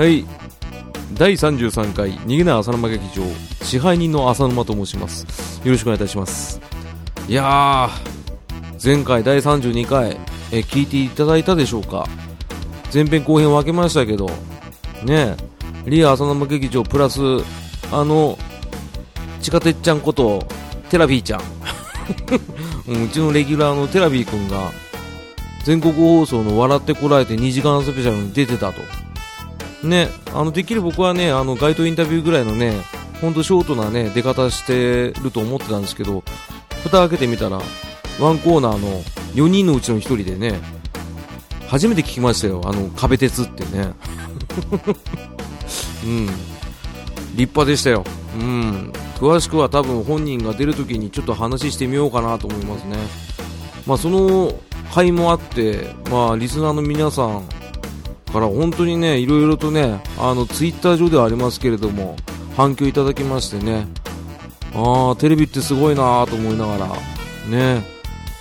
はい、第33回逃げない浅沼劇場支配人の浅沼と申します。よろしくお願いいたします。いやー、前回第32回聞いていただいたでしょうか。前編後編分けましたけどね、リア浅沼劇場プラスちかてっちゃんことテラビーちゃんうちのレギュラーのテラビーくんが全国放送の笑ってこらえて2時間スペシャルに出てたとね。てっきり僕はね、街頭インタビューぐらいのね、ほんとショートなね出方してると思ってたんですけど、蓋開けてみたらワンコーナーの4人のうちの1人でね、初めて聞きましたよ、壁鉄ってねうん、立派でしたよ。うん、詳しくは多分本人が出るときにちょっと話してみようかなと思いますね。まあその会もあって、まあリスナーの皆さんから本当にね、いろいろとね、ツイッター上ではありますけれども反響いただきましてね、ああテレビってすごいなと思いながらね、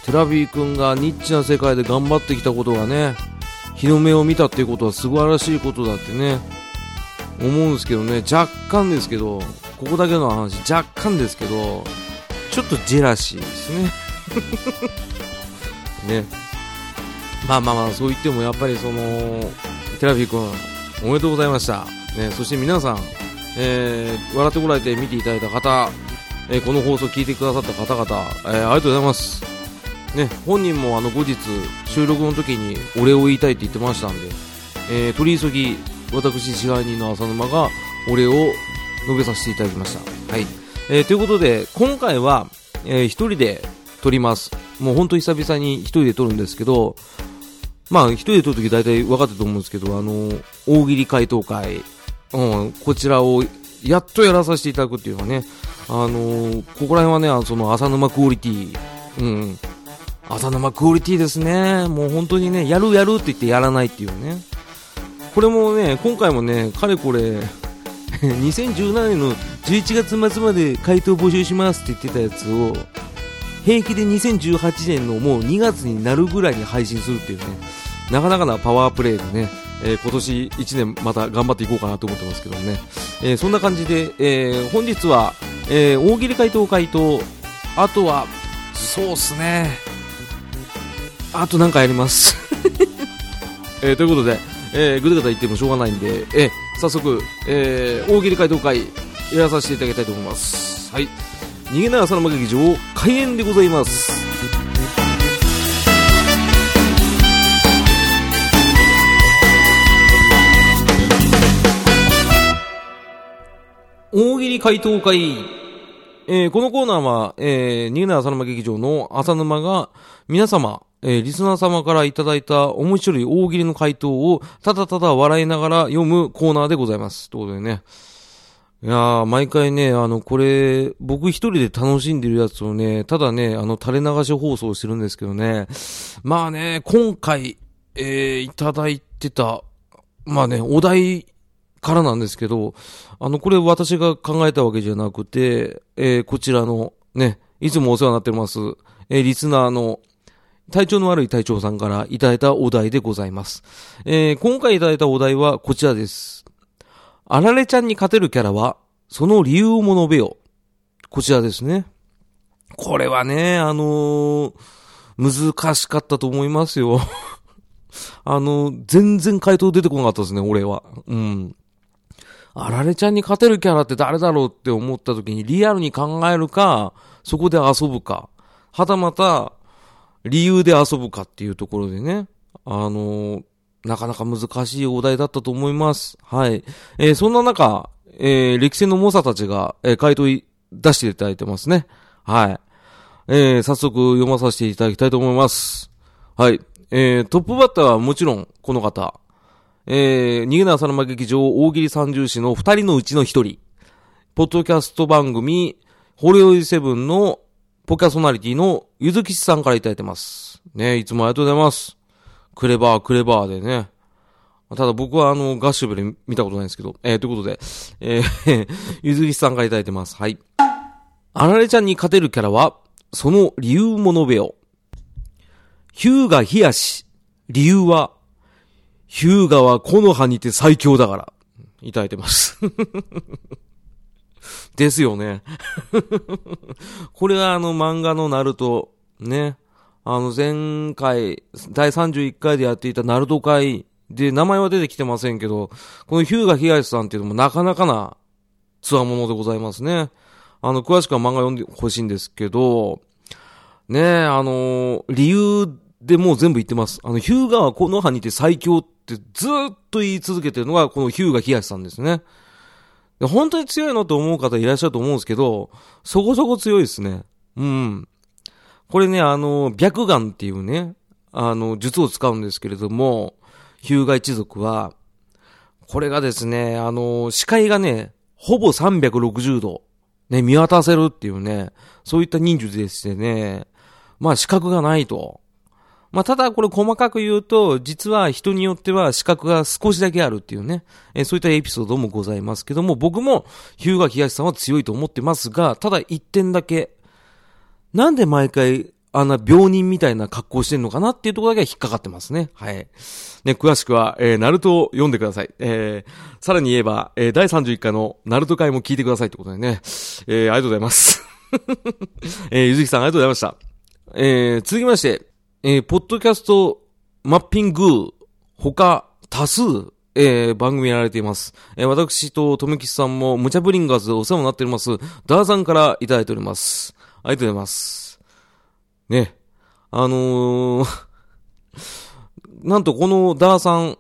テラビー君がニッチな世界で頑張ってきたことがね、日の目を見たっていうことは素晴らしいことだってね思うんですけどね、若干ですけど、ここだけの話、若干ですけどちょっとジェラシーですねね、まあそう言ってもやっぱりそのテラフィー君おめでとうございました、ね、そして皆さん、笑ってこられて見ていただいた方、この放送聞いてくださった方々、ありがとうございます、ね、本人も後日収録の時にお礼を言いたいって言ってましたんで、取り急ぎ私支配人の浅沼がお礼を述べさせていただきました、はい。ということで今回は、一人で撮ります。もう本当に久々に一人で撮るんですけど、まあ一人で撮るとき大体分かってると思うんですけど、大喜利回答会、うん、こちらをやっとやらさせていただくっていうのはね、ここら辺はね、その浅沼クオリティ、うん、浅沼クオリティですね。もう本当にね、やるやるって言ってやらないっていうね、これもね、今回もね、かれこれ2017年の11月末まで回答募集しますって言ってたやつを平気で2018年のもう2月になるぐらいに配信するっていうね、なかなかなパワープレイでね、今年1年また頑張っていこうかなと思ってますけどね、そんな感じで、本日は、大喜利回答、あとはそうっすね、あとなんかやります、ということでぐだぐだ言ってもしょうがないんで、早速、大喜利回答会やらさせていただきたいと思います。はい、逃げない浅沼劇場開演でございます。大喜利回答会、このコーナーは、逃げない浅沼劇場の浅沼が皆様、リスナー様からいただいた面白い大喜利の回答をただただ笑いながら読むコーナーでございます。ということでね。いやー、毎回ね、これ、僕一人で楽しんでるやつをね、ただね、垂れ流し放送してるんですけどね。まあね、今回、いただいてた、まあね、お題からなんですけど、これ私が考えたわけじゃなくて、こちらのね、いつもお世話になってます、リスナーの体調の悪い隊長さんからいただいたお題でございます、今回いただいたお題はこちらです。あられちゃんに勝てるキャラはその理由をも述べよ。こちらですね。これはね、難しかったと思いますよ全然回答出てこなかったですね、俺は。うん、あられちゃんに勝てるキャラって誰だろうって思った時にリアルに考えるか、そこで遊ぶか、はたまた理由で遊ぶかっていうところでね、なかなか難しいお題だったと思います。はい。そんな中、歴戦の猛者たちが、回答出していただいてますね。はい。早速読まさせていただきたいと思います。はい。トップバッターはもちろんこの方。逃げない浅沼劇場大喜利三重士の二人のうちの一人。ポッドキャスト番組、ホレオイセブンのポキャソナリティのゆずきしさんからいただいてます。ね、いつもありがとうございます。クレバークレバーでね。ただ僕はガッシュベル見たことないんですけど。ということで、ゆずきしさんからいただいてます。はい。あられちゃんに勝てるキャラは、その理由も述べよ。ヒューガヒヤシ。理由は、ヒューガは木の葉にて最強だから。いただいてますですよねこれは漫画のナルトね、前回第31回でやっていたナルト会で名前は出てきてませんけど、この日向東さんっていうのもなかなかな強者でございますね。詳しくは漫画読んでほしいんですけどね、理由でもう全部言ってます。日向はこの葉にて最強ってずっと言い続けてるのがこの日向東さんですね。で本当に強いのと思う方いらっしゃると思うんですけど、そこそこ強いですね。うん。これね、白眼っていうね、術を使うんですけれども、日向一族は、これがですね、視界がね、ほぼ360度、ね、見渡せるっていうね、そういった忍術でしてね、まあ視覚がないと。まあただこれ細かく言うと、実は人によっては視覚が少しだけあるっていうね、そういったエピソードもございますけども、僕も日向東さんは強いと思ってますが、ただ一点だけ、なんで毎回あんな病人みたいな格好してんのかなっていうところだけは引っかかってますね。はい。ね、詳しくは、ナルトを読んでください。さらに言えば、第31回のナルト回も聞いてくださいってことでね。ありがとうございます。ゆずきさんありがとうございました。続きまして、ポッドキャストマッピング、他多数、番組やられています。私ととめきさんも無茶ブリンガーズお世話になっております。ダーさんからいただいております。ありがとうございます。ね。なんとこのダーさん、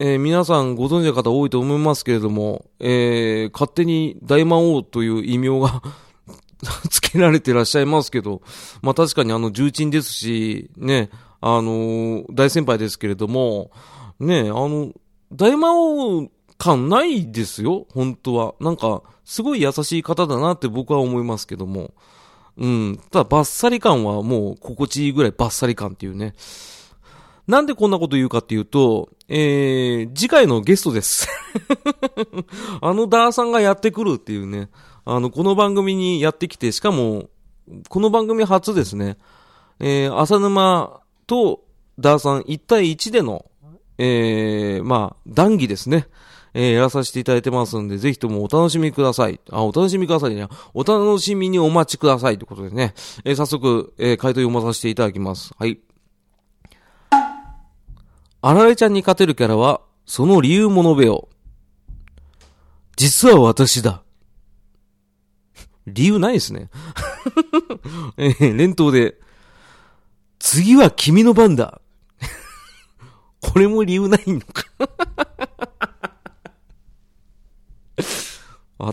皆さんご存知の方多いと思いますけれども、勝手に大魔王という異名がつけられていらっしゃいますけど、まあ確かに重鎮ですし、ね、大先輩ですけれども、ね、大魔王感ないですよ、本当は。なんか、すごい優しい方だなって僕は思いますけども。うん。ただ、バッサリ感はもう心地いいぐらいバッサリ感っていうね。なんでこんなこと言うかっていうと、次回のゲストです。ダーさんがやってくるっていうね。この番組にやってきて、しかも、この番組初ですね。浅沼とダーさん1対1での、まあ、談義ですね。やらさせていただいてますんで、ぜひともお楽しみください。あ、お楽しみくださいね。お楽しみにお待ちくださいということでね。早速、回答読まさせていただきます。はい。あられちゃんに勝てるキャラは、その理由も述べよう。実は私だ。理由ないですね。連投で、次は君の番だ。これも理由ないのか。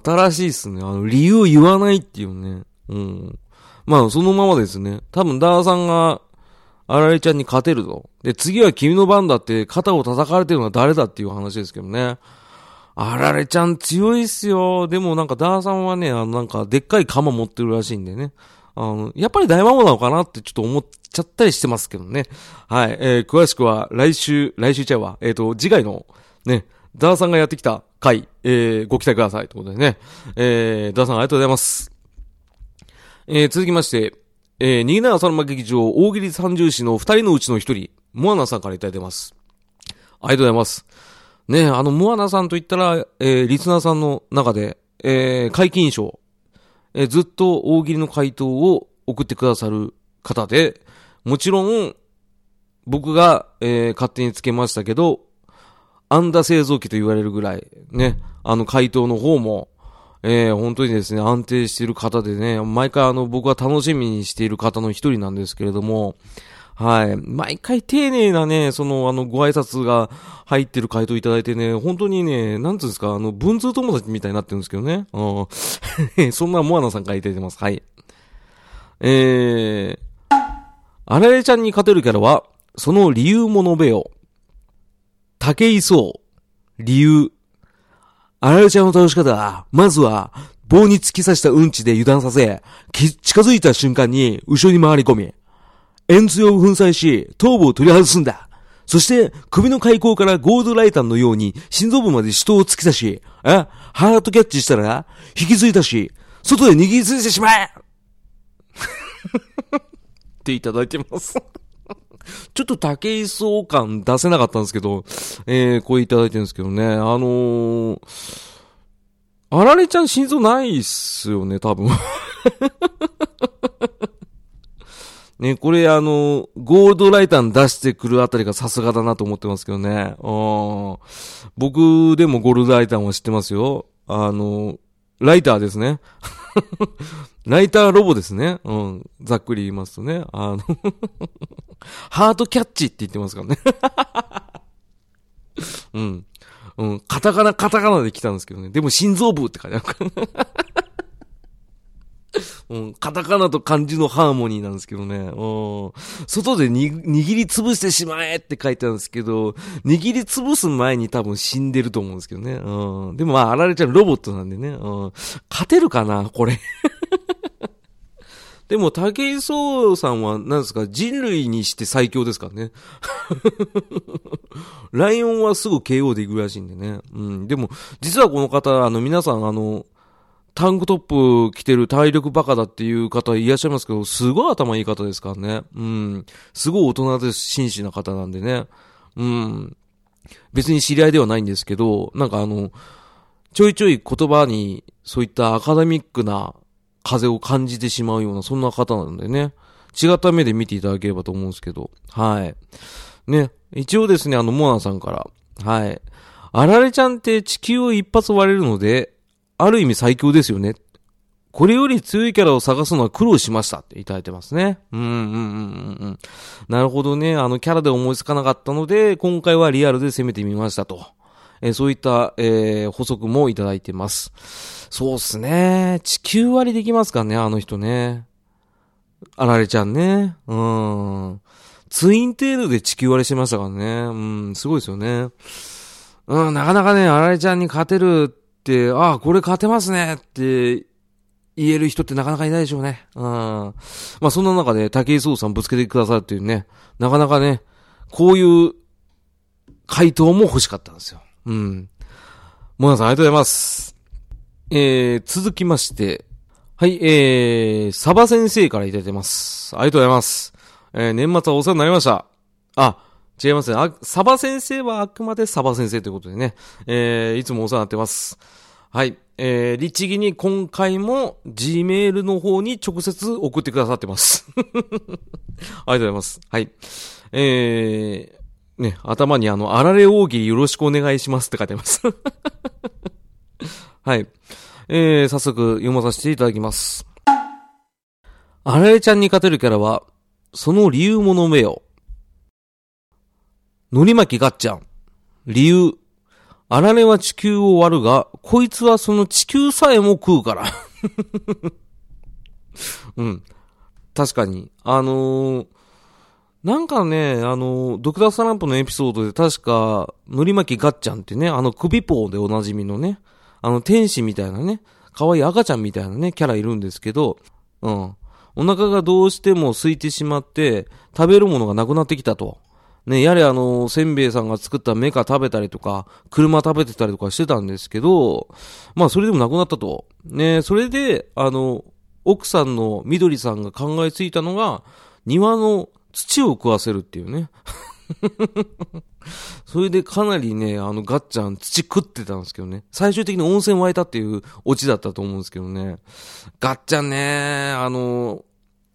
新しいですね。理由を言わないっていうね。うん。まあ、そのままですね。多分、ダーさんが、あられちゃんに勝てるぞ。で、次は君の番だって、肩を叩かれてるのは誰だっていう話ですけどね。あられちゃん強いっすよ。でもなんか、ダーさんはね、なんか、でっかい鎌持ってるらしいんでね。やっぱり大魔王なのかなってちょっと思っちゃったりしてますけどね。はい。詳しくは、来週ちゃうわ。次回の、ね、ダーさんがやってきた回、ご期待くださいということでね、ダーさんありがとうございます。続きまして、逃げない浅沼劇場大喜利三重士の二人のうちの一人、モアナさんからいただいてます。ありがとうございます。ね、モアナさんと言ったら、リスナーさんの中で、解禁賞、ずっと大喜利の回答を送ってくださる方で、もちろん、僕が、勝手につけましたけど、安打製造機と言われるぐらい、ね、回答の方も、本当にですね、安定している方でね、毎回僕は楽しみにしている方の一人なんですけれども、はい、毎回丁寧なね、その、ご挨拶が入ってる回答いただいてね、本当にね、なんつうんですか、文通友達みたいになってるんですけどね、そんなモアナさんからいただいてます、はい。あられちゃんに勝てるキャラは、その理由も述べよう。竹井壮、理由。あられちゃんの倒し方、まずは、棒に突き刺したうんちで油断させ、近づいた瞬間に、後ろに回り込み、円髄を粉砕し、頭部を取り外すんだ。そして、首の開口からゴールドライターのように、心臓部まで手刀を突き刺し、ハートキャッチしたら、引きついたし、外で握りついてしまえっていただいてます。ちょっと竹磯感出せなかったんですけど、これいただいてるんですけどね。あられちゃん心臓ないっすよね、多分。ね、これゴールドライターに出してくるあたりがさすがだなと思ってますけどね。僕でもゴールドライターも知ってますよ。ライターですね。ライターロボですね。うん。ざっくり言いますとね。ハートキャッチって言ってますからね。うん。うん。カタカナで来たんですけどね。でも心臓部って書いてある。うん、カタカナと漢字のハーモニーなんですけどね。外で握りつぶしてしまえって書いてあるんですけど、握りつぶす前に多分死んでると思うんですけどね。でもまあ、あられちゃんロボットなんでね。勝てるかなこれ。でも、武井壮さんは何ですか、人類にして最強ですからね。ライオンはすぐ KO でいくらしいんでね。うん、でも、実はこの方、皆さんタンクトップ着てる体力バカだっていう方いらっしゃいますけど、すごい頭いい方ですからね。うん。すごい大人です。真摯な方なんでね。うん。別に知り合いではないんですけど、なんかちょいちょい言葉にそういったアカデミックな風を感じてしまうような、そんな方なんでね。違った目で見ていただければと思うんですけど。はい。ね。一応ですね、モアナさんから。はい。あられちゃんって地球を一発割れるので、ある意味最強ですよね。これより強いキャラを探すのは苦労しましたっていただいてますね。なるほどね。キャラで思いつかなかったので、今回はリアルで攻めてみましたと。そういった、補足もいただいてます。そうっすね。地球割りできますかね、あの人ね。あられちゃんね。ツインテールで地球割りしてましたからね。うん、すごいですよね。うん、なかなかね、あられちゃんに勝てるって、ああ、これ勝てますねって言える人ってなかなかいないでしょうね。まあそんな中で武井壮さんぶつけてくださるっていうね、なかなかね、こういう回答も欲しかったんですよ。うん。モナさんありがとうございます。続きまして、はい、サバ先生からいただいてます。ありがとうございます。年末はお世話になりました。あ、違いますね。サバ先生はあくまでサバ先生ということでね。いつもお世話になってます。はい。律儀に今回も G メールの方に直接送ってくださってます。ありがとうございます。はい。ね、頭にあられ大喜利よろしくお願いしますって書いてます。はい。早速読まさせていただきます。あられちゃんに勝てるキャラは、その理由ものめよ。のりまきがっちゃん。理由。あられは地球を割るが、こいつはその地球さえも食うから。うん。確かに。なんかね、ドクタースランプのエピソードで確か、のりまきがっちゃんってね、首ぽーでおなじみのね、天使みたいなね、可愛い赤ちゃんみたいなね、キャラいるんですけど、うん。お腹がどうしても空いてしまって、食べるものがなくなってきたと。ね、やれせんべいさんが作ったメカ食べたりとか、車食べてたりとかしてたんですけど、まあそれでもなくなったと。ね、それで、奥さんのみどりさんが考えついたのが、庭の土を食わせるっていうね。それでかなりね、ガッチャン土食ってたんですけどね。最終的に温泉湧いたっていうオチだったと思うんですけどね。ガッチャンね、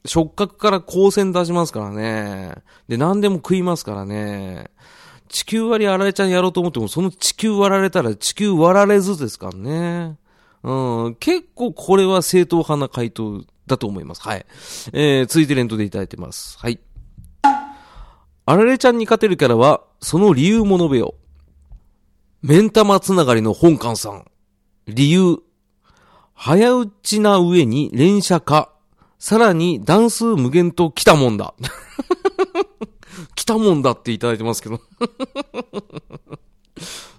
触覚から光線出しますからね。で、何でも食いますからね。地球割りあられちゃんやろうと思っても、その地球割られたら地球割られずですからね。うん、結構これは正当派な回答だと思います。はい。続いてレントでいただいてます。はい。あられちゃんに勝てるキャラは、その理由も述べよ。メンタマつながりの本館さん。理由。早打ちな上に連射か。さらに、段数無限と来たもんだ。来たもんだっていただいてますけど。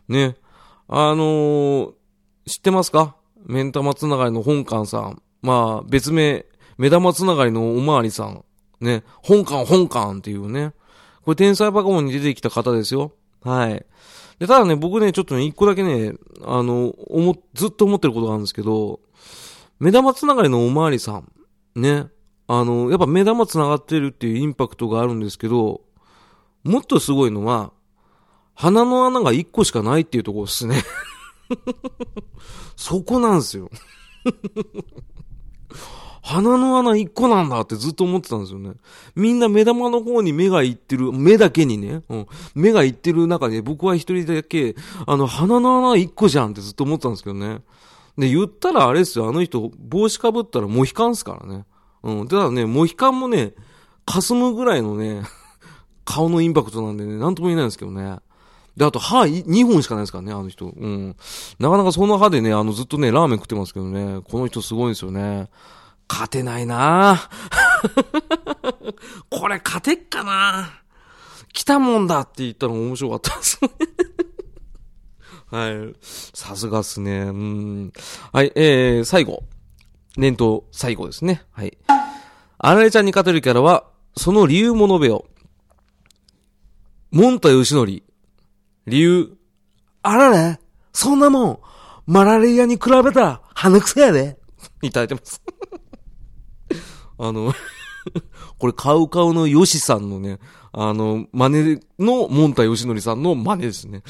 ね。知ってますか？目ん玉つながりの本館さん。まあ、別名、目玉つながりのおまわりさん。ね。本館っていうね。これ、天才バカモンに出てきた方ですよ。はい。で、ただね、僕ね、ちょっとね、一個だけね、ずっと思ってることがあるんですけど、目玉つながりのおまわりさん。ね。やっぱ目玉つながってるっていうインパクトがあるんですけど、もっとすごいのは鼻の穴が1個しかないっていうところですねそこなんですよ鼻の穴1個なんだってずっと思ってたんですよね。みんな目玉の方に目がいってる、目だけにね、目がいってる中で僕は一人だけ鼻の穴1個じゃんってずっと思ってたんですけどね。で、言ったらあれですよ、あの人帽子かぶったらモヒカンですからね。ただね、モヒカンもね、霞むぐらいのね、顔のインパクトなんでね、なんとも言えないんですけどね。で、あと歯2本しかないですからね、あの人。なかなかその歯でね、ずっとね、ラーメン食ってますけどね、この人すごいんですよね。勝てないなこれ勝てっかな、来たもんだって言ったの面白かったですねはい。さすがっすね。はい、最後。年頭最後ですね。はい。あられちゃんに勝てるキャラは、その理由も述べよ。もんたよしのり。理由。あられそんなもん、マラレイアに比べたら、鼻くせやで。いただいてます。これ、カウカウのヨシさんのね、真似の、もんたよしのりさんの真似ですね。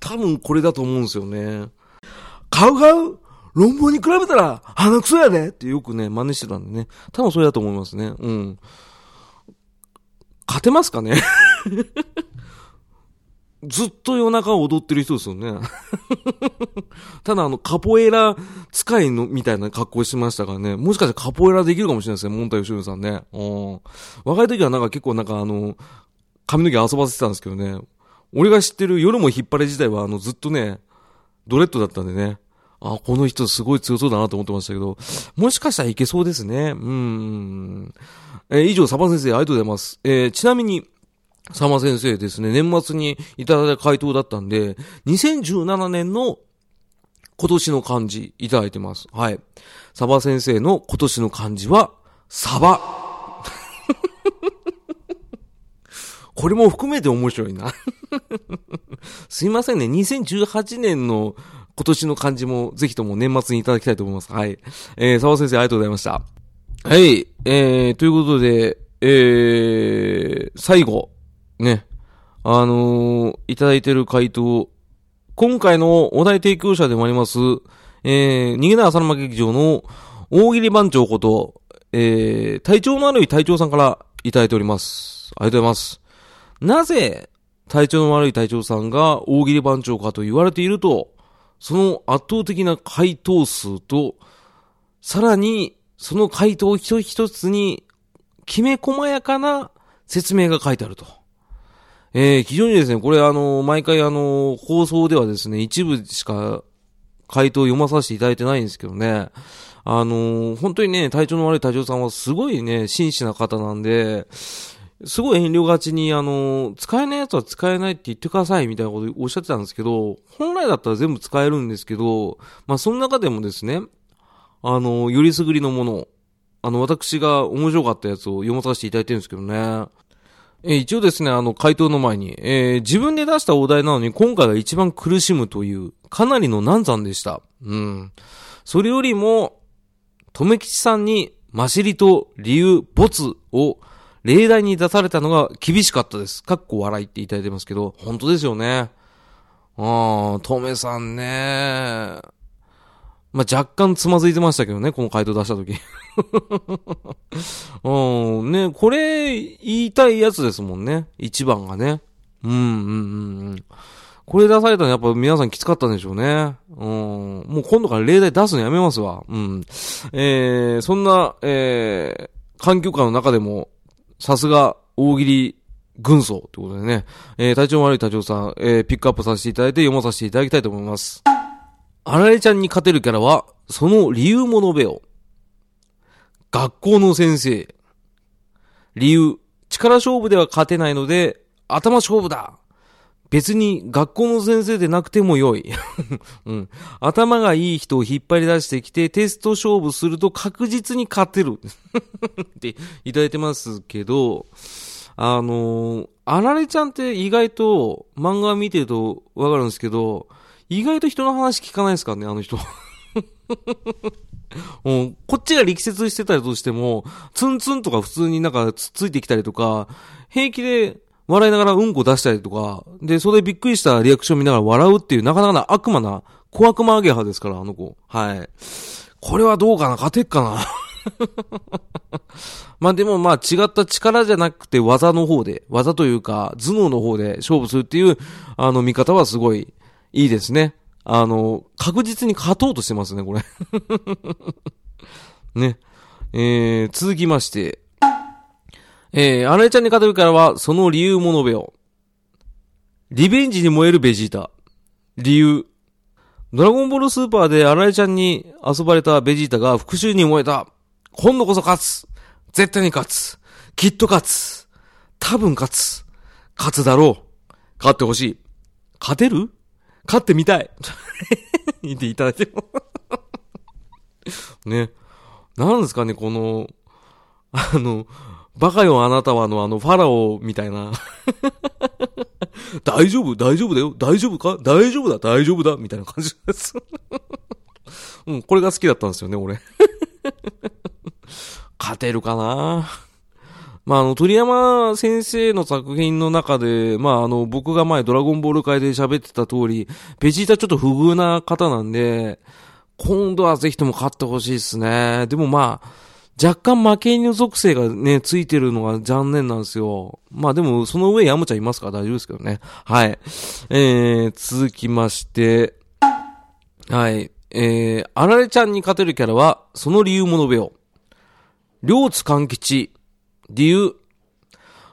多分これだと思うんですよね。カウカウ論文に比べたら鼻くそやでってよくね、真似してたんでね。多分それだと思いますね。勝てますかねずっと夜中踊ってる人ですよね。ただカポエラ使いのみたいな格好してましたからね。もしかしたらカポエラできるかもしれないですね。もんたよしのりさんね。若い時はなんか結構なんか髪の毛遊ばせてたんですけどね。俺が知ってる夜も引っ張れ自体はずっとね、ドレッドだったんでね。あ、この人すごい強そうだなと思ってましたけど、もしかしたらいけそうですね。以上、サバ先生ありがとうございます。ちなみに、サマ先生ですね、年末にいただいた回答だったんで、2017年の今年の漢字いただいてます。はい。サバ先生の今年の漢字は、サバ。これも含めて面白いな。すいませんね、2018年の今年の漢字もぜひとも年末にいただきたいと思います。はい。サバ先生ありがとうございました。はい。ということで、最後。ね。いただいてる回答。今回のお題提供者でもあります、逃げない浅沼劇場の大喜利番長こと、隊長の悪い隊長さんからいただいております。ありがとうございます。なぜ、隊長の悪い隊長さんが大喜利番長かと言われていると、その圧倒的な回答数と、さらに、その回答一つ一つに、きめ細やかな説明が書いてあると。非常にですね、これ毎回放送ではですね、一部しか回答を読まさせていただいてないんですけどね、本当にね、体調の悪い隊長さんはすごいね、真摯な方なんで、すごい遠慮がちに、使えないやつは使えないって言ってくださいみたいなことをおっしゃってたんですけど、本来だったら全部使えるんですけど、まあ、その中でもですね、よりすぐりのもの、私が面白かったやつを読まさせていただいてるんですけどね、一応ですね、回答の前に、自分で出したお題なのに今回が一番苦しむという、かなりの難産でした。それよりも、とめきちさんに、ましりと理由、没を、例題に出されたのが厳しかったです。かっこ笑いっていただいてますけど、本当ですよね。とめさんね。まあ、若干つまずいてましたけどね、この回答出したとき。ね、これ、言いたいやつですもんね。一番がね。これ出されたのやっぱ皆さんきつかったんでしょうね。もう今度から例題出すのやめますわ。そんな、環境下の中でも、さすが、大喜利、軍曹ということでね、体調悪い隊長さん、ピックアップさせていただいて読まさせていただきたいと思います。あられちゃんに勝てるキャラは、その理由も述べよ。学校の先生。理由、力勝負では勝てないので、頭勝負だ。別に学校の先生でなくても良い、頭がいい人を引っ張り出してきて、テスト勝負すると確実に勝てる。っていただいてますけど、あられちゃんって意外と漫画見てるとわかるんですけど、意外と人の話聞かないですからね、あの人こっちが力説してたりとしても、ツンツンとか普通になんかついてきたりとか、平気で笑いながらうんこ出したりとか、で、それでびっくりしたリアクション見ながら笑うっていう、なかなかな悪魔な、小悪魔アゲハですから、あの子。はい。これはどうかな、勝てっかな。まあでもまあ違った力じゃなくて技の方で、技というか頭脳の方で勝負するっていう、見方はすごいいいですね。確実に勝とうとしてますね、これ。ね。続きまして。荒井ちゃんに語るからは、その理由も述べよう。リベンジに燃えるベジータ。理由。ドラゴンボールスーパーで荒井ちゃんに遊ばれたベジータが復讐に燃えた。今度こそ勝つ。絶対に勝つ。きっと勝つ。多分勝つ。勝つだろう。勝ってほしい。勝てる？勝ってみたい。言っていただいても。ね。なんですかね、この、バカよあなたはのファラオみたいな。大丈夫？大丈夫だよ？大丈夫か？大丈夫だ？大丈夫だ？みたいな感じです。うん、これが好きだったんですよね、俺。勝てるかな？まあ、鳥山先生の作品の中で、まあ、僕が前ドラゴンボール界で喋ってた通り、ベジータちょっと不遇な方なんで、今度はぜひとも勝ってほしいですね。でもまあ、若干負け犬属性がね、ついてるのが残念なんですよ。まあでも、その上ヤムちゃんいますから大丈夫ですけどね。はい。続きまして、はい。あられちゃんに勝てるキャラは、その理由も述べよう。両津勘吉。理由。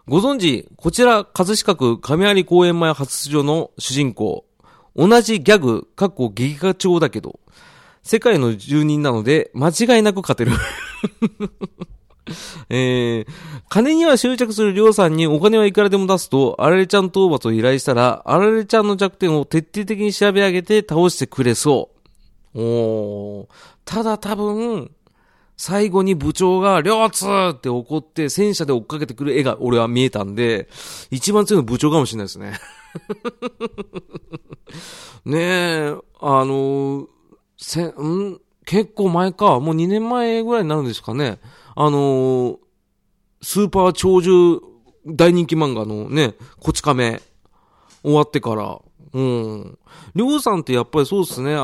ご存知、こちら、葛飾区亀有公園前発出場の主人公。同じギャグ、かっこ劇画調だけど、世界の住人なので、間違いなく勝てる、金には執着するりょうさんにお金はいくらでも出すと、あられちゃん討伐を依頼したら、あられちゃんの弱点を徹底的に調べ上げて倒してくれそう。ただ多分、最後に部長が、両津って怒って、戦車で追っかけてくる絵が俺は見えたんで、一番強いの部長かもしれないですね。ねえ、結構前か、もう2年前ぐらいになるんですかね。スーパー鳥獣大人気漫画のね、こち亀終わってから、うん。りょうさんってやっぱりそうですね。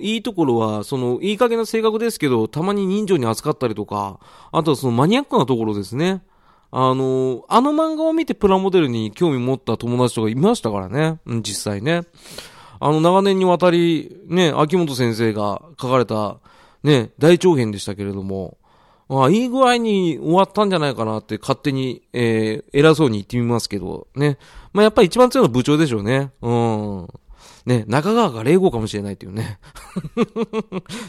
いいところは、いい加減な性格ですけど、たまに人情に扱ったりとか、あとはマニアックなところですね。あの漫画を見てプラモデルに興味持った友達とかいましたからね。うん、実際ね。長年にわたり、ね、秋元先生が書かれた、ね、大長編でしたけれども、いい具合に終わったんじゃないかなって勝手に、偉そうに言ってみますけど、ね。まあ、やっぱり一番強いのは部長でしょうね。うん。ね、中川が霊豪かもしれないっていうね。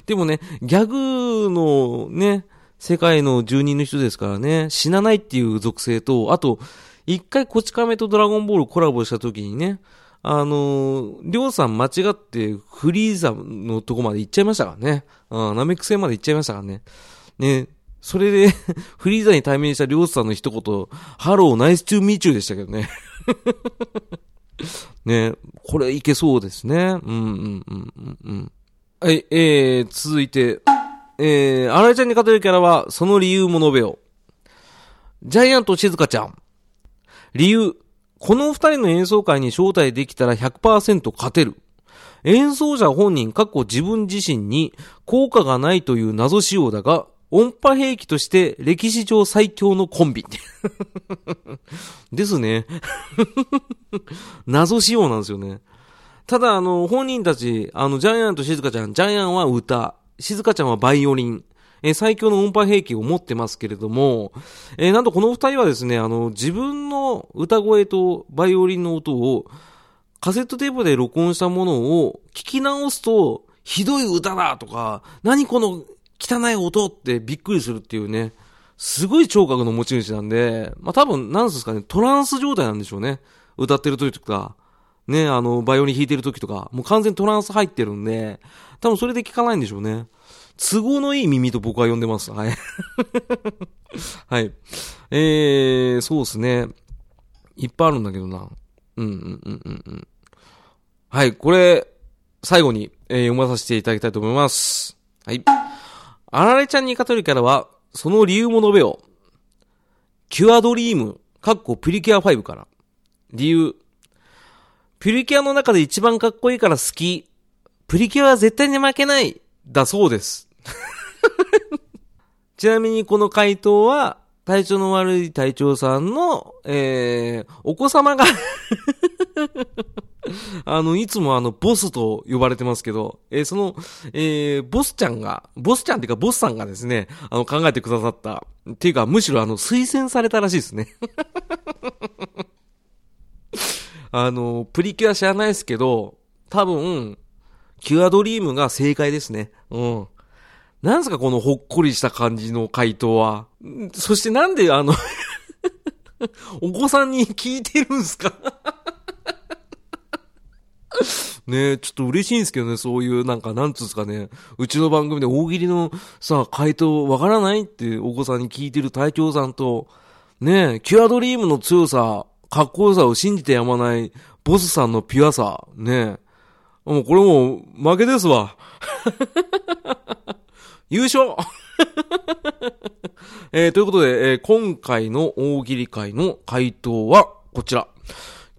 でもね、ギャグのね、世界の住人の人ですからね、死なないっていう属性と、あと、一回こち亀とドラゴンボールコラボした時にね、りょうさん間違ってフリーザのとこまで行っちゃいましたからね。ナメック星まで行っちゃいましたからね。ね、それで、フリーザに対面したりょうさんの一言、ハロー、ナイスチューミーチューでしたけどね。ね、これいけそうですね。うん。はい、続いて、あられちゃんに勝てるキャラは、その理由も述べよう。ジャイアント静香ちゃん。理由。この二人の演奏会に招待できたら 100% 勝てる。演奏者本人、かっこ自分自身に効果がないという謎仕様だが、音波兵器として歴史上最強のコンビですね謎仕様なんですよね。ただ本人たちジャイアンと静香ちゃん、ジャイアンは歌、静香ちゃんはバイオリン、最強の音波兵器を持ってますけれども、なんとこの二人はですね、自分の歌声とバイオリンの音をカセットテープで録音したものを聞き直すと、ひどい歌だとか、何この汚い音ってびっくりするっていうね、すごい聴覚の持ち主なんで、まあ、多分なんですかね、トランス状態なんでしょうね。歌ってる時とかね、バイオリン弾いてる時とか、もう完全にトランス入ってるんで、多分それで聞かないんでしょうね。都合のいい耳と僕は呼んでます。はいはい、そうですね、いっぱいあるんだけどな。はい、これ最後に、読まさせていただきたいと思います。はい。あられちゃんに語るからは、その理由も述べよう。キュアドリーム、プリキュア5から。理由。プリキュアの中で一番かっこいいから好き。プリキュアは絶対に負けない。だそうです。ちなみにこの回答は、体調の悪い隊長さんの、お子様が、いつもボスと呼ばれてますけど、その、ボスさんがですね、考えてくださった。っていうか、むしろ推薦されたらしいですね。プリキュア知らないですけど、多分、キュアドリームが正解ですね。うん。なんですかこのほっこりした感じの回答は。そしてなんでお子さんに聞いてるんすかねえ、ちょっと嬉しいんですけどね、そういうなんつうんですかね、うちの番組で大喜利のさ、回答わからないってお子さんに聞いてる隊長さんと、ねえ、キュアドリームの強さ、かっこよさを信じてやまないボスさんのピュアさ、ねえ、もうこれもう負けですわ。優勝ということで、今回の大喜利会の回答はこちら。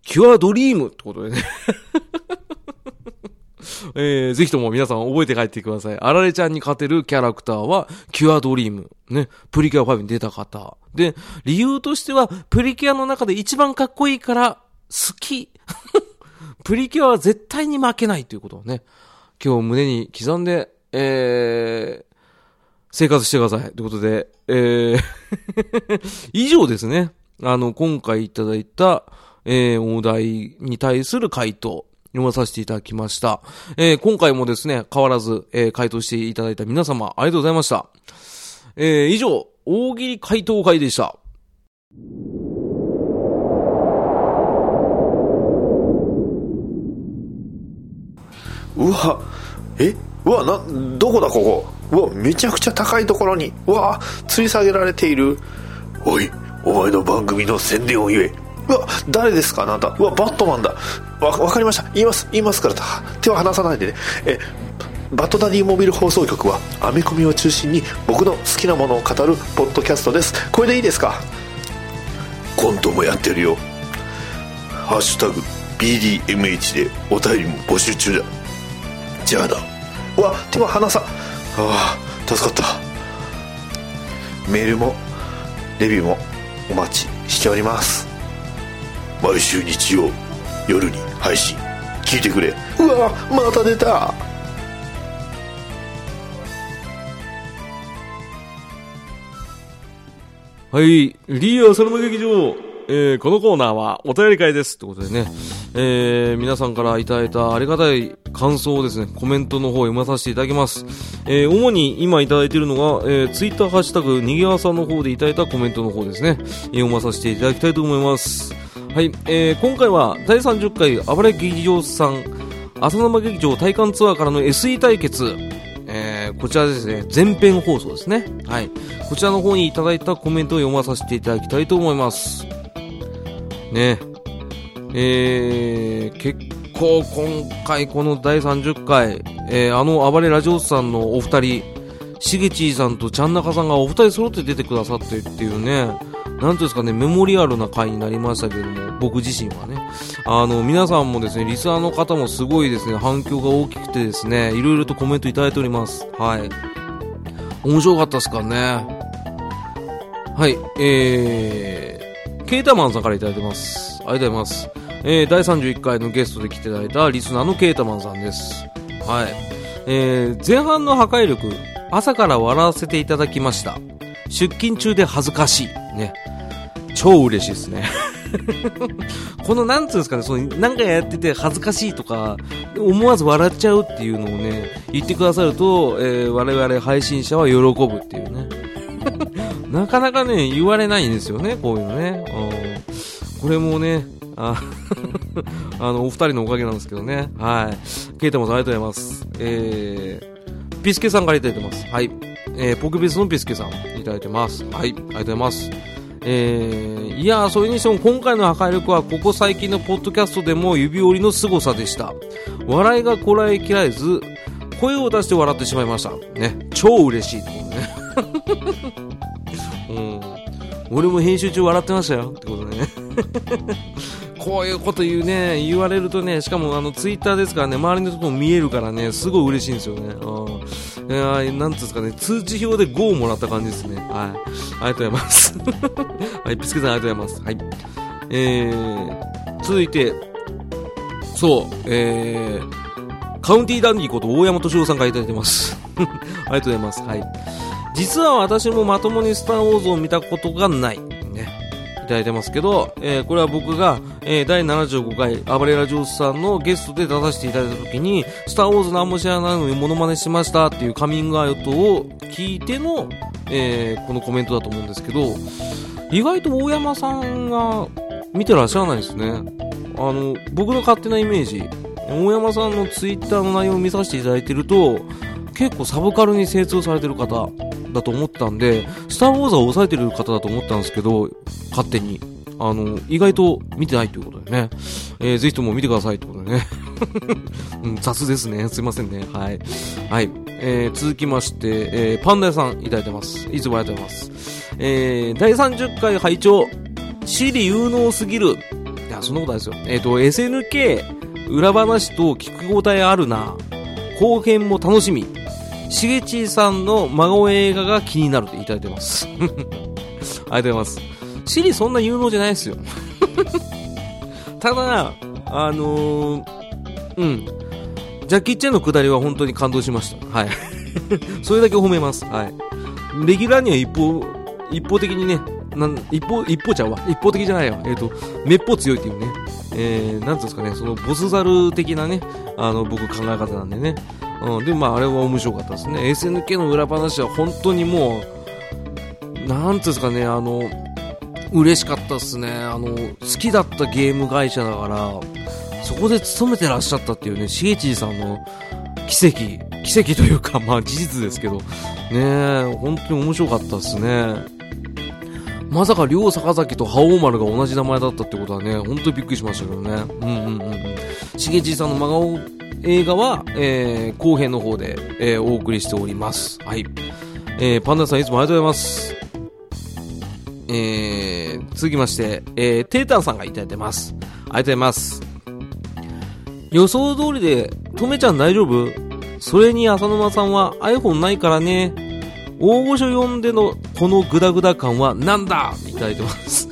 キュアドリームってことでね、ぜひとも皆さん覚えて帰ってください。あられちゃんに勝てるキャラクターはキュアドリーム。ね。プリキュア5に出た方。で、理由としては、プリキュアの中で一番かっこいいから好き。プリキュアは絶対に負けないということをね。今日胸に刻んで、生活してください。ということで、以上ですね。今回いただいた、お題に対する回答、読まさせていただきました。今回もですね、変わらず、回答していただいた皆様、ありがとうございました。以上、大喜利回答会でした。うわ、うわ、どこだここ。うわ、めちゃくちゃ高いところに、うわ、吊り下げられている。おい、お前の番組の宣伝を言え。うわ、誰ですかあなた。うわ、バットマンだ。わかりました。言いますから、手は離さないでね。バットダディモビル放送局はアメコミを中心に僕の好きなものを語るポッドキャストです。これでいいですか。コントもやってるよ。ハッシュタグ BDMH でお便りも募集中だ。じゃあだ。うわ、手は離さ。ああ、助かった。メールもレビューもお待ちしております。毎週日曜夜に配信、聞いてくれ。うわ、また出た。はい、リーアサルマ劇場、このコーナーはお便り会ですってことでね、皆さんからいただいたありがたい感想をですね、コメントの方を読まさせていただきます。主に今いただいているのが、ツイッターハッシュタグにぎわさの方でいただいたコメントの方ですね、読まさせていただきたいと思います。はい、今回は第30回あばれ劇場さん浅沼劇場体感ツアーからの SE 対決。こちらですね、前編放送ですね。はい、こちらの方にいただいたコメントを読まさせていただきたいと思います。ねえ、結構今回この第30回、暴れラジオさんのお二人、しげちーさんとちゃんなかさんがお二人揃って出てくださってっていうね、なんていうんですかね、メモリアルな回になりましたけども、僕自身はね、皆さんもですね、リスナーの方もすごいですね、反響が大きくてですね、いろいろとコメントいただいております。はい。面白かったですからね。はい、ケータマンさんからいただいてます。ありがとうございます。第31回のゲストで来ていただいたリスナーのケータマンさんです。はい。前半の破壊力、朝から笑わせていただきました。出勤中で恥ずかしい。ね。超嬉しいですね。このなんつうんですかね、なんかやってて恥ずかしいとか、思わず笑っちゃうっていうのをね、言ってくださると、我々配信者は喜ぶっていうね。なかなかね、言われないんですよね、こういうのね。これもね、お二人のおかげなんですけどね。はい。ケイタマンさんありがとうございます。ピスケさんからいただいてます。はい。ポケベースのピスケさんいただいてます。はい。ありがとうございます。いやー、それにしても今回の破壊力はここ最近のポッドキャストでも指折りの凄さでした。笑いがこらえきられず、声を出して笑ってしまいましたね。超嬉しいってことね、俺も編集中笑ってましたよってことねこういうこと言うね、言われるとね、しかもツイッターですからね、周りの人も見えるからね、すごい嬉しいんですよね。なんていうんですかね、通知表で5をもらった感じですね。はい、ありがとうございますはい、ピスケさんありがとうございます。はい、続いて、そう、カウンティーダンディこと大山敏夫さんからいただいてますありがとうございます。はい、実は私もまともにスターウォーズを見たことがないね、いただいてますけど、これは僕が、第75回アバレラジョースさんのゲストで出させていただいた時にスターウォーズ何も知らないのにモノマネしましたっていうカミングアウトを聞いての、このコメントだと思うんですけど、意外と大山さんが見てらっしゃらないですね。僕の勝手なイメージ、大山さんのツイッターの内容を見させていただいてると結構サブカルに精通されてる方だと思ったんで、スターウォーズを抑えてる方だと思ったんですけど、勝手に意外と見てないということでね、ぜひとも見てくださいということでね雑ですね、すいませんね。はい、はい、続きまして、パンダ屋さんいただいてます。いつもありがとうございます。第30回拝聴、シリ有能すぎる。いや、そんなことないですよ。SNK 裏話と聞き応えあるな、後編も楽しみ、しげちさんの孫映画が気になるっていただいてますありがとうございます。シリそんな有能じゃないですよただジャッキー・チェンのくだりは本当に感動しました。はいそれだけ褒めます。はい、レギュラーには一方的にね、一方的じゃないよ、めっぽう強いっていうね、なんていうんですかね、そのボスザル的なね、僕考え方なんでね、でもまああれは面白かったですね。 SNK の裏話は本当にもうなんていうんですかね、嬉しかったですね。好きだったゲーム会社だからそこで勤めてらっしゃったっていうね、しげちさんの奇跡というか、まあ事実ですけどね、本当に面白かったですね。まさか両坂崎と覇王丸が同じ名前だったってことはね、本当にびっくりしましたけどね。しげちさんの真顔映画は、後編の方で、お送りしております。はい、パンダさんいつもありがとうございます。続きまして、テータンさんがいただいてます。ありがとうございます。予想通りでとめちゃん大丈夫、それに浅沼さんは iPhone ないからね、大御所呼んでのこのグダグダ感はなんだ、いただいてます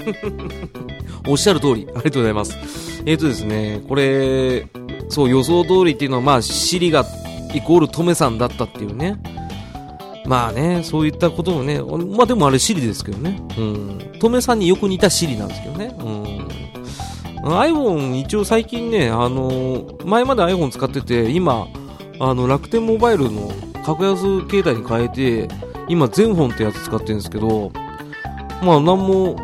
おっしゃる通りありがとうございます。ですね、これそう予想通りっていうのは、まあシリがイコールトメさんだったっていうね、まあね、そういったこともね、まあでもあれシリですけどね、トメさんによく似たシリなんですけどね。iPhone 一応最近ね、前まで iPhone 使ってて、今楽天モバイルの格安携帯に変えて今全本ってやつ使ってるんですけど、まあ何も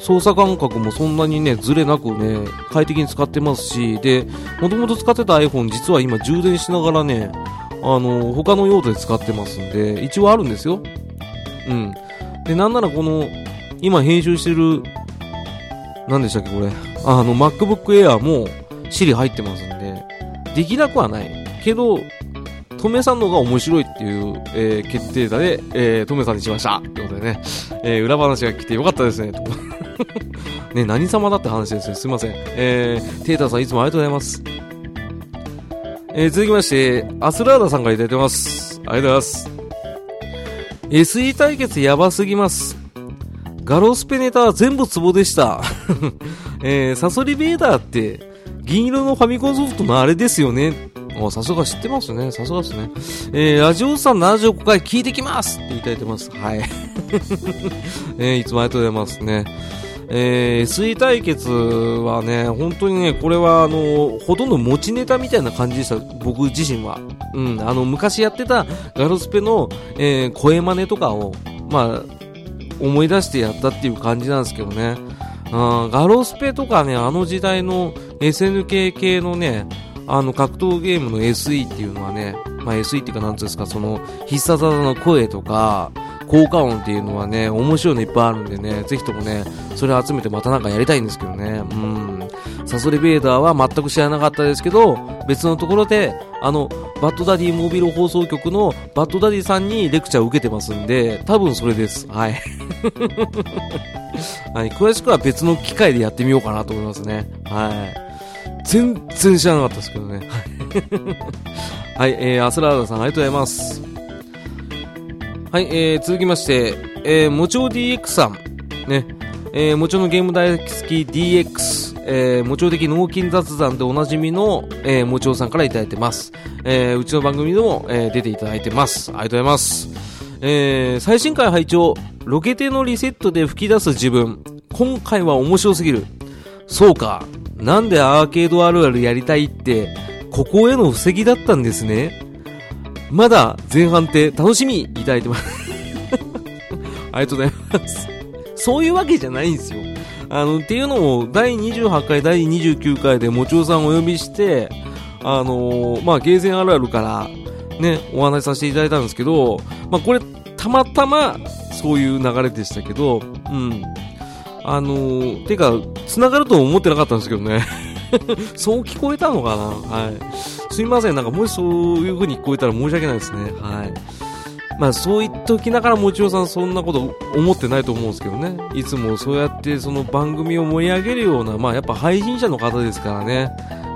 操作感覚もそんなにねずれなくね快適に使ってますし、でもともと使ってた iPhone 実は今充電しながらね他の用途で使ってますんで、一応あるんですよ。でなんならこの今編集してる何でしたっけこれ、MacBook Air も Siri 入ってますんで、できなくはないけどトメさんの方が面白いっていう、決定打で、トメさんにしましたということでね、裏話が来てよかったですねとね、何様だって話ですね、すいません。テータさんいつもありがとうございます。続きましてアスラーダさんからいただいてます。ありがとうございます。 SE 対決やばすぎます、ガロスペネタは全部ツボでした、サソリベーダーって銀色のファミコンソフトのあれですよね。さすが知ってますね、さすがですね。ラジオさん75回聞いてきますっていただいてます。はい、いつもありがとうございますね。SE 対決はね、本当にね、これはほとんど持ちネタみたいな感じでした、僕自身は。昔やってたガロスペの、声真似とかを、まあ、思い出してやったっていう感じなんですけどね。ガロスペとかね、あの時代の SNK 系のね、格闘ゲームの SE っていうのはね、まあ SE っていうかなんていうんですか、その必殺技の声とか効果音っていうのはね、面白いのいっぱいあるんでね、ぜひともね、それを集めてまたなんかやりたいんですけどね。サソリベイダーは全く知らなかったですけど、別のところでバッドダディモービル放送局のバッドダディさんにレクチャーを受けてますんで、多分それです。はい。はい、詳しくは別の機会でやってみようかなと思いますね。はい。全然知らなかったですけどね。はい、アスラーダさんありがとうございます。はい、続きまして、もちょ DX さん。ね。もちょのゲーム大好き DX。もちょ的脳筋雑談でおなじみの、もちょさんからいただいてます。うちの番組でも、出ていただいてます。ありがとうございます。最新回拝聴、ロケテのリセットで吹き出す自分、今回は面白すぎる。そうか、なんでアーケードあるあるやりたいってここへの布石だったんですね。まだ前半って楽しみいただいてますありがとうございます。そういうわけじゃないんですよ。っていうのも第28回第29回でもちおさんをお呼びしてゲーセンあるあるからねお話しさせていただいたんですけど、これたまたまそういう流れでしたけど、てか繋がると思ってなかったんですけどねそう聞こえたのかな。はい、すいません。なんかもしそういう風に聞こえたら申し訳ないですね。はい。そう言っときながらもちおさんそんなこと思ってないと思うんですけどね。いつもそうやってその番組を盛り上げるようなやっぱ配信者の方ですからね。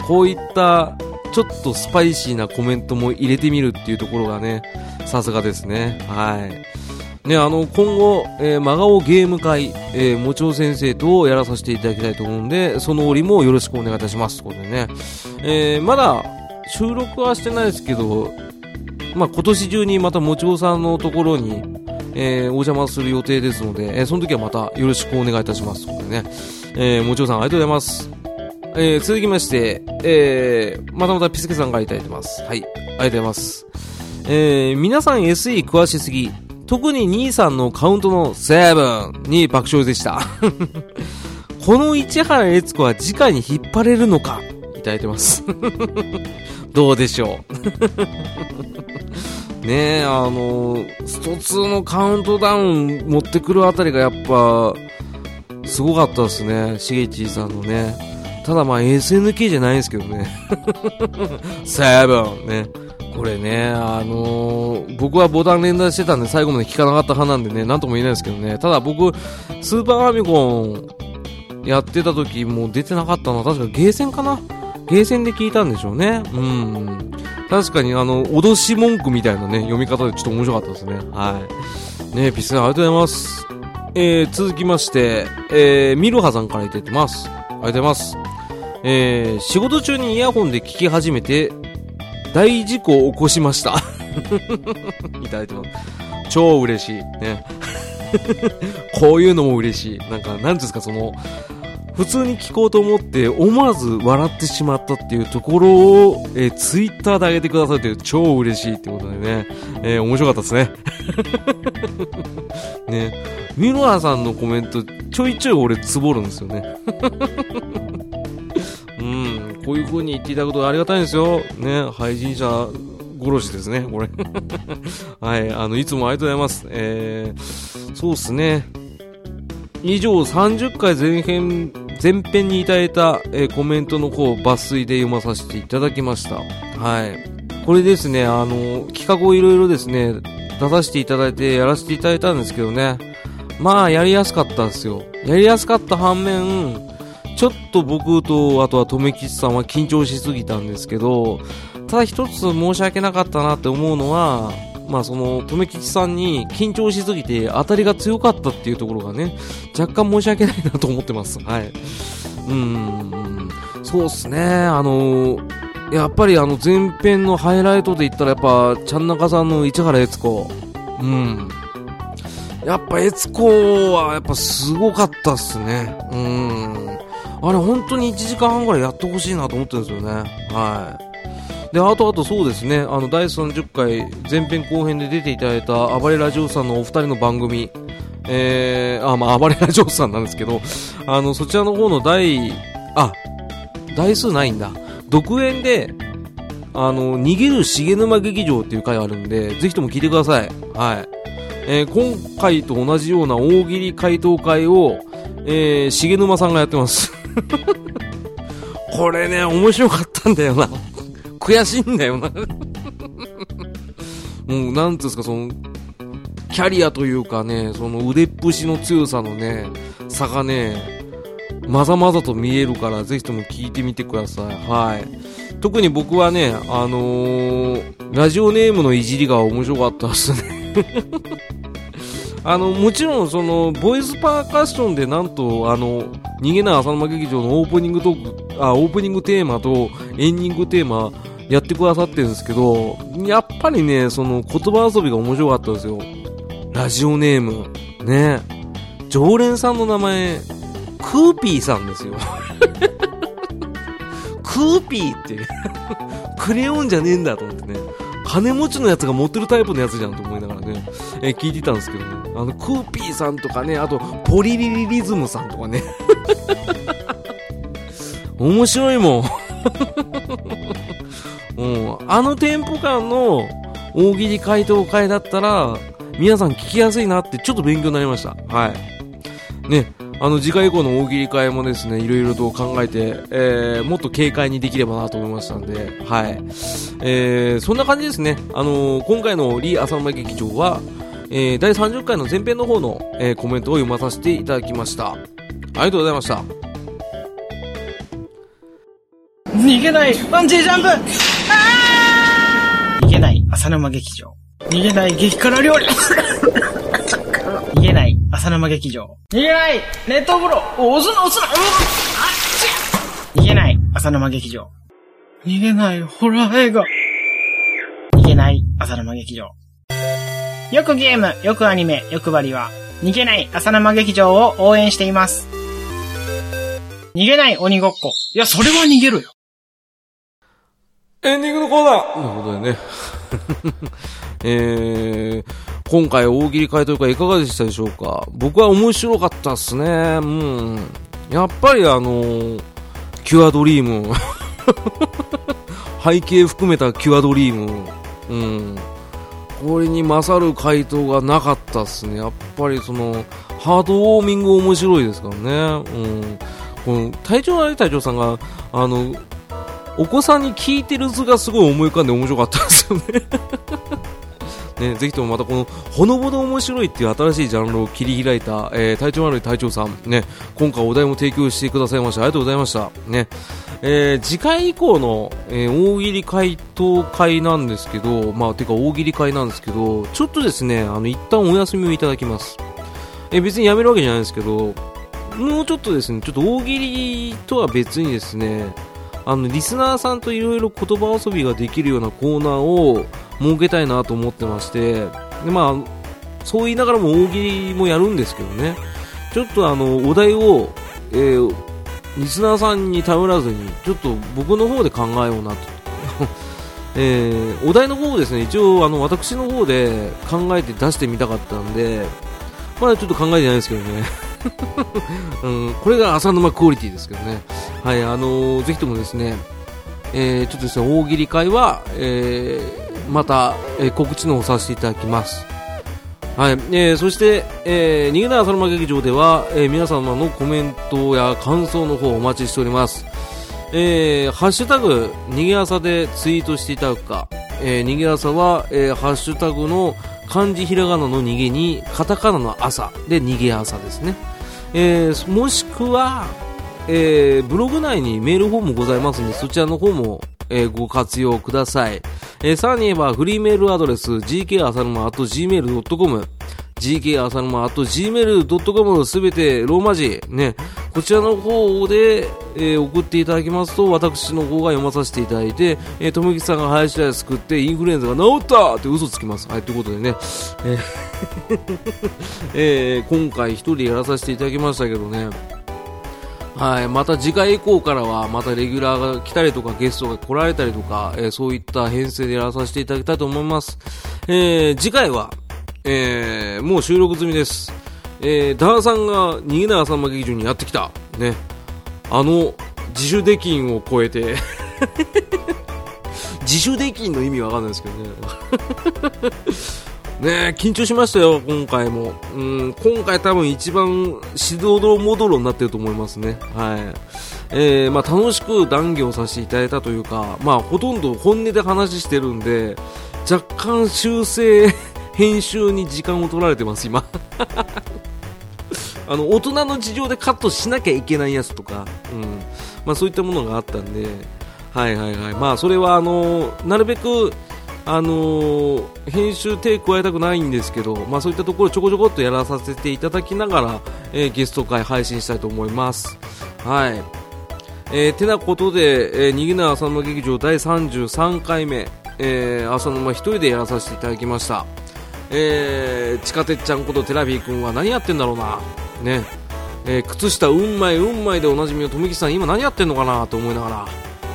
こういったちょっとスパイシーなコメントも入れてみるっていうところがね、さすがですね。はい。ね、今後、真顔ゲーム会、もちお先生とやらさせていただきたいと思うんで、その折もよろしくお願いいたします。ということでね。まだ収録はしてないですけど、今年中にまたもちおさんのところに、お邪魔する予定ですので、その時はまたよろしくお願いいたします。ということでね。もちおさんありがとうございます。続きまして、またまたピスケさんがいただいてます。はい、ありがとうございます。皆さん SE 詳しすぎ、特に兄さんのカウントの7に爆笑でした。この市原悦子は次回に引っ張れるのか、いただいてます。どうでしょう。ねえ、スト2のカウントダウン持ってくるあたりがやっぱ、すごかったですね。しげちさんのね。ただSNK じゃないんですけどねセブンね、これね僕はボタン連打してたんで最後まで聞かなかった派なんでね、なんとも言えないですけどね。ただ僕スーパーファミコンやってた時も出てなかったのは確かゲーセンかな。ゲーセンで聞いたんでしょうね。確かに脅し文句みたいなね読み方でちょっと面白かったですね。はいね、ピスさんありがとうございます。続きまして、ミルハさんからいただいてます。ありがとうございます。仕事中にイヤホンで聞き始めて大事故を起こしましたいただいてます。超嬉しいねこういうのも嬉しい。なんですか、普通に聞こうと思って思わず笑ってしまったっていうところを、ツイッターで上げてくださるという超嬉しいってことでね、面白かったですねね、ミノアさんのコメントちょいちょい俺つぼるんですよねこういう風に言っていただくことありがたいんですよね。配信者殺しですねこれはいいつもありがとうございます。そうですね、以上30回前編にいただいた、コメントの方を抜粋で読まさせていただきました。はい、これですね、企画をいろいろですね出させていただいてやらせていただいたんですけどね、やりやすかったんですよ。やりやすかった反面ちょっと僕とあとはとめきちさんは緊張しすぎたんですけど、ただ一つ申し訳なかったなって思うのはとめきちさんに緊張しすぎて当たりが強かったっていうところがね若干申し訳ないなと思ってます。はい、そうですね、やっぱり前編のハイライトで言ったらやっぱちゃんなかさんの市原悦子、やっぱ悦子はやっぱすごかったっすね。あれ本当に1時間半ぐらいやってほしいなと思ってるんですよね。で、あとそうですね、第30回前編後編で出ていただいた暴れラジオさんのお二人の番組、暴れラジオさんなんですけど、そちらの方の台数ないんだ。独演で、逃げる重沼劇場っていう回があるんで、ぜひとも聞いてください。今回と同じような大喜利回答会を、重沼さんがやってますこれね、面白かったんだよな。悔しいんだよな。もう、なんていうんですか、その、キャリアというかね、その腕っぷしの強さのね、差がね、まざまざと見えるから、ぜひとも聞いてみてください。はい。特に僕はね、ラジオネームのいじりが面白かったですね。もちろん、その、ボイスパーカッションでなんと、逃げない浅沼劇場のオープニングテーマとエンディングテーマやってくださってるんですけど、やっぱりね、その言葉遊びが面白かったですよ。ラジオネーム、ね、常連さんの名前、クーピーさんですよ。クーピーって、クレヨンじゃねえんだと思ってね、金持ちのやつが持ってるタイプのやつじゃんと思いながらね、聞いてたんですけどね、クーピーさんとかね、あとポリリリズムさんとかね、面白いもん。うん、あのテンポ感の大喜利回答会だったら皆さん聞きやすいなってちょっと勉強になりました。はい。ね、次回以降の大喜利会もですね、いろいろと考えて、もっと軽快にできればなと思いましたんで、はい。そんな感じですね。今回のリー・浅沼劇場は、第30回の前編の方の、コメントを読まさせていただきました。ありがとうございました。逃げないバンジージャンプ、逃げない浅沼劇場、逃げない激辛料理、逃げない浅沼劇場、逃げない熱湯風呂、押すな、逃げない浅沼劇場、逃げないホラー映画、逃げない浅沼劇場、よくゲーム、よくアニメ、よくばりは逃げない浅沼劇場を応援しています。逃げない鬼ごっこ、いやそれは逃げるよ。エンディングのコーナーなことでね。今回大喜利回答会いかがでしたでしょうか。僕は面白かったっすね。うん。やっぱりキュアドリーム。背景含めたキュアドリーム。うん。これに勝る回答がなかったっすね。やっぱりその、ハードウォーミング面白いですからね。うん。この隊長さんが、お子さんに聞いてる図がすごい思い浮かんで面白かったんですよね。ね、ぜひともまたこのほのぼの面白いっていう新しいジャンルを切り開いた、体調悪い隊長さんね、今回お題も提供してくださいました。ありがとうございました。ね、次回以降の、大喜利回答会なんですけど、まあてか大喜利会なんですけど、ちょっとですね、一旦お休みをいただきます。別にやめるわけじゃないですけど、もうちょっとですね、ちょっと大喜利とは別にですね。リスナーさんといろいろ言葉遊びができるようなコーナーを設けたいなと思ってまして、で、まあ、そう言いながらも大喜利もやるんですけどね、ちょっとお題を、リスナーさんに頼らずに、ちょっと僕の方で考えようなと。お題の方をですね、一応私の方で考えて出してみたかったんで、まだちょっと考えてないですけどね。うん、これが浅沼クオリティですけどね。はい、ぜひともですね、ちょっとですね、大喜利会は、また、告知の方させていただきます。はい、そして、逃げない浅沼劇場では、皆様のコメントや感想の方をお待ちしております。ハッシュタグ、逃げ朝でツイートしていただくか、逃げ朝は、ハッシュタグの漢字ひらがなの逃げに、カタカナの朝で逃げ朝ですね。もしくは、ブログ内にメールフォームございますので、そちらの方も、ご活用ください。さらに言えばフリーメールアドレス gkasaruma@gmail.com gkasaruma@gmail.com のすべてローマ字ね、こちらの方で、送っていただきますと、私の方が読まさせていただいて、ともきさんが林田を救ってインフルエンザが治ったって嘘つきます。はい、ということでね、今回一人やらさせていただきましたけどね、はい、また次回以降からはまたレギュラーが来たりとかゲストが来られたりとか、そういった編成でやらさせていただきたいと思います。次回は、もう収録済みです。ダーさんが逃げない浅沼劇場にやってきた、ね、自主出禁を超えて自主出禁の意味わかんないですけどね。ねえ、緊張しましたよ、今回も。うん、今回多分一番しどろもどろになってると思いますね。はい。まあ、楽しく談義をさせていただいたというか、まあ、ほとんど本音で話してるんで若干修正編集に時間を取られてます今大人の事情でカットしなきゃいけないやつとか、まあ、そういったものがあったんで、まあ、それはなるべく編集手加えたくないんですけど、まあ、そういったところをちょこちょこっとやらさせていただきながら、ゲスト会配信したいと思います。てなことで、にぎな浅沼劇場第33回目、浅沼一人でやらさせていただきました。ちかてっちゃんことテラビー君は何やってんだろうな、ねえー、靴下うんまいうんまいでおなじみのとみきさん今何やってんのかなと思いなが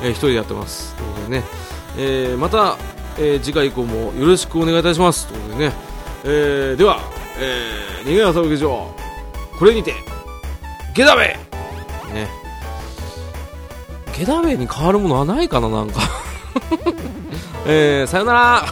ら、一人でやってますということでね、また次回以降もよろしくお願いいたしますということでね、では、にぎな浅沼劇場これにてゲダベね、ゲダベに変わるものはないかな、なんかさよなら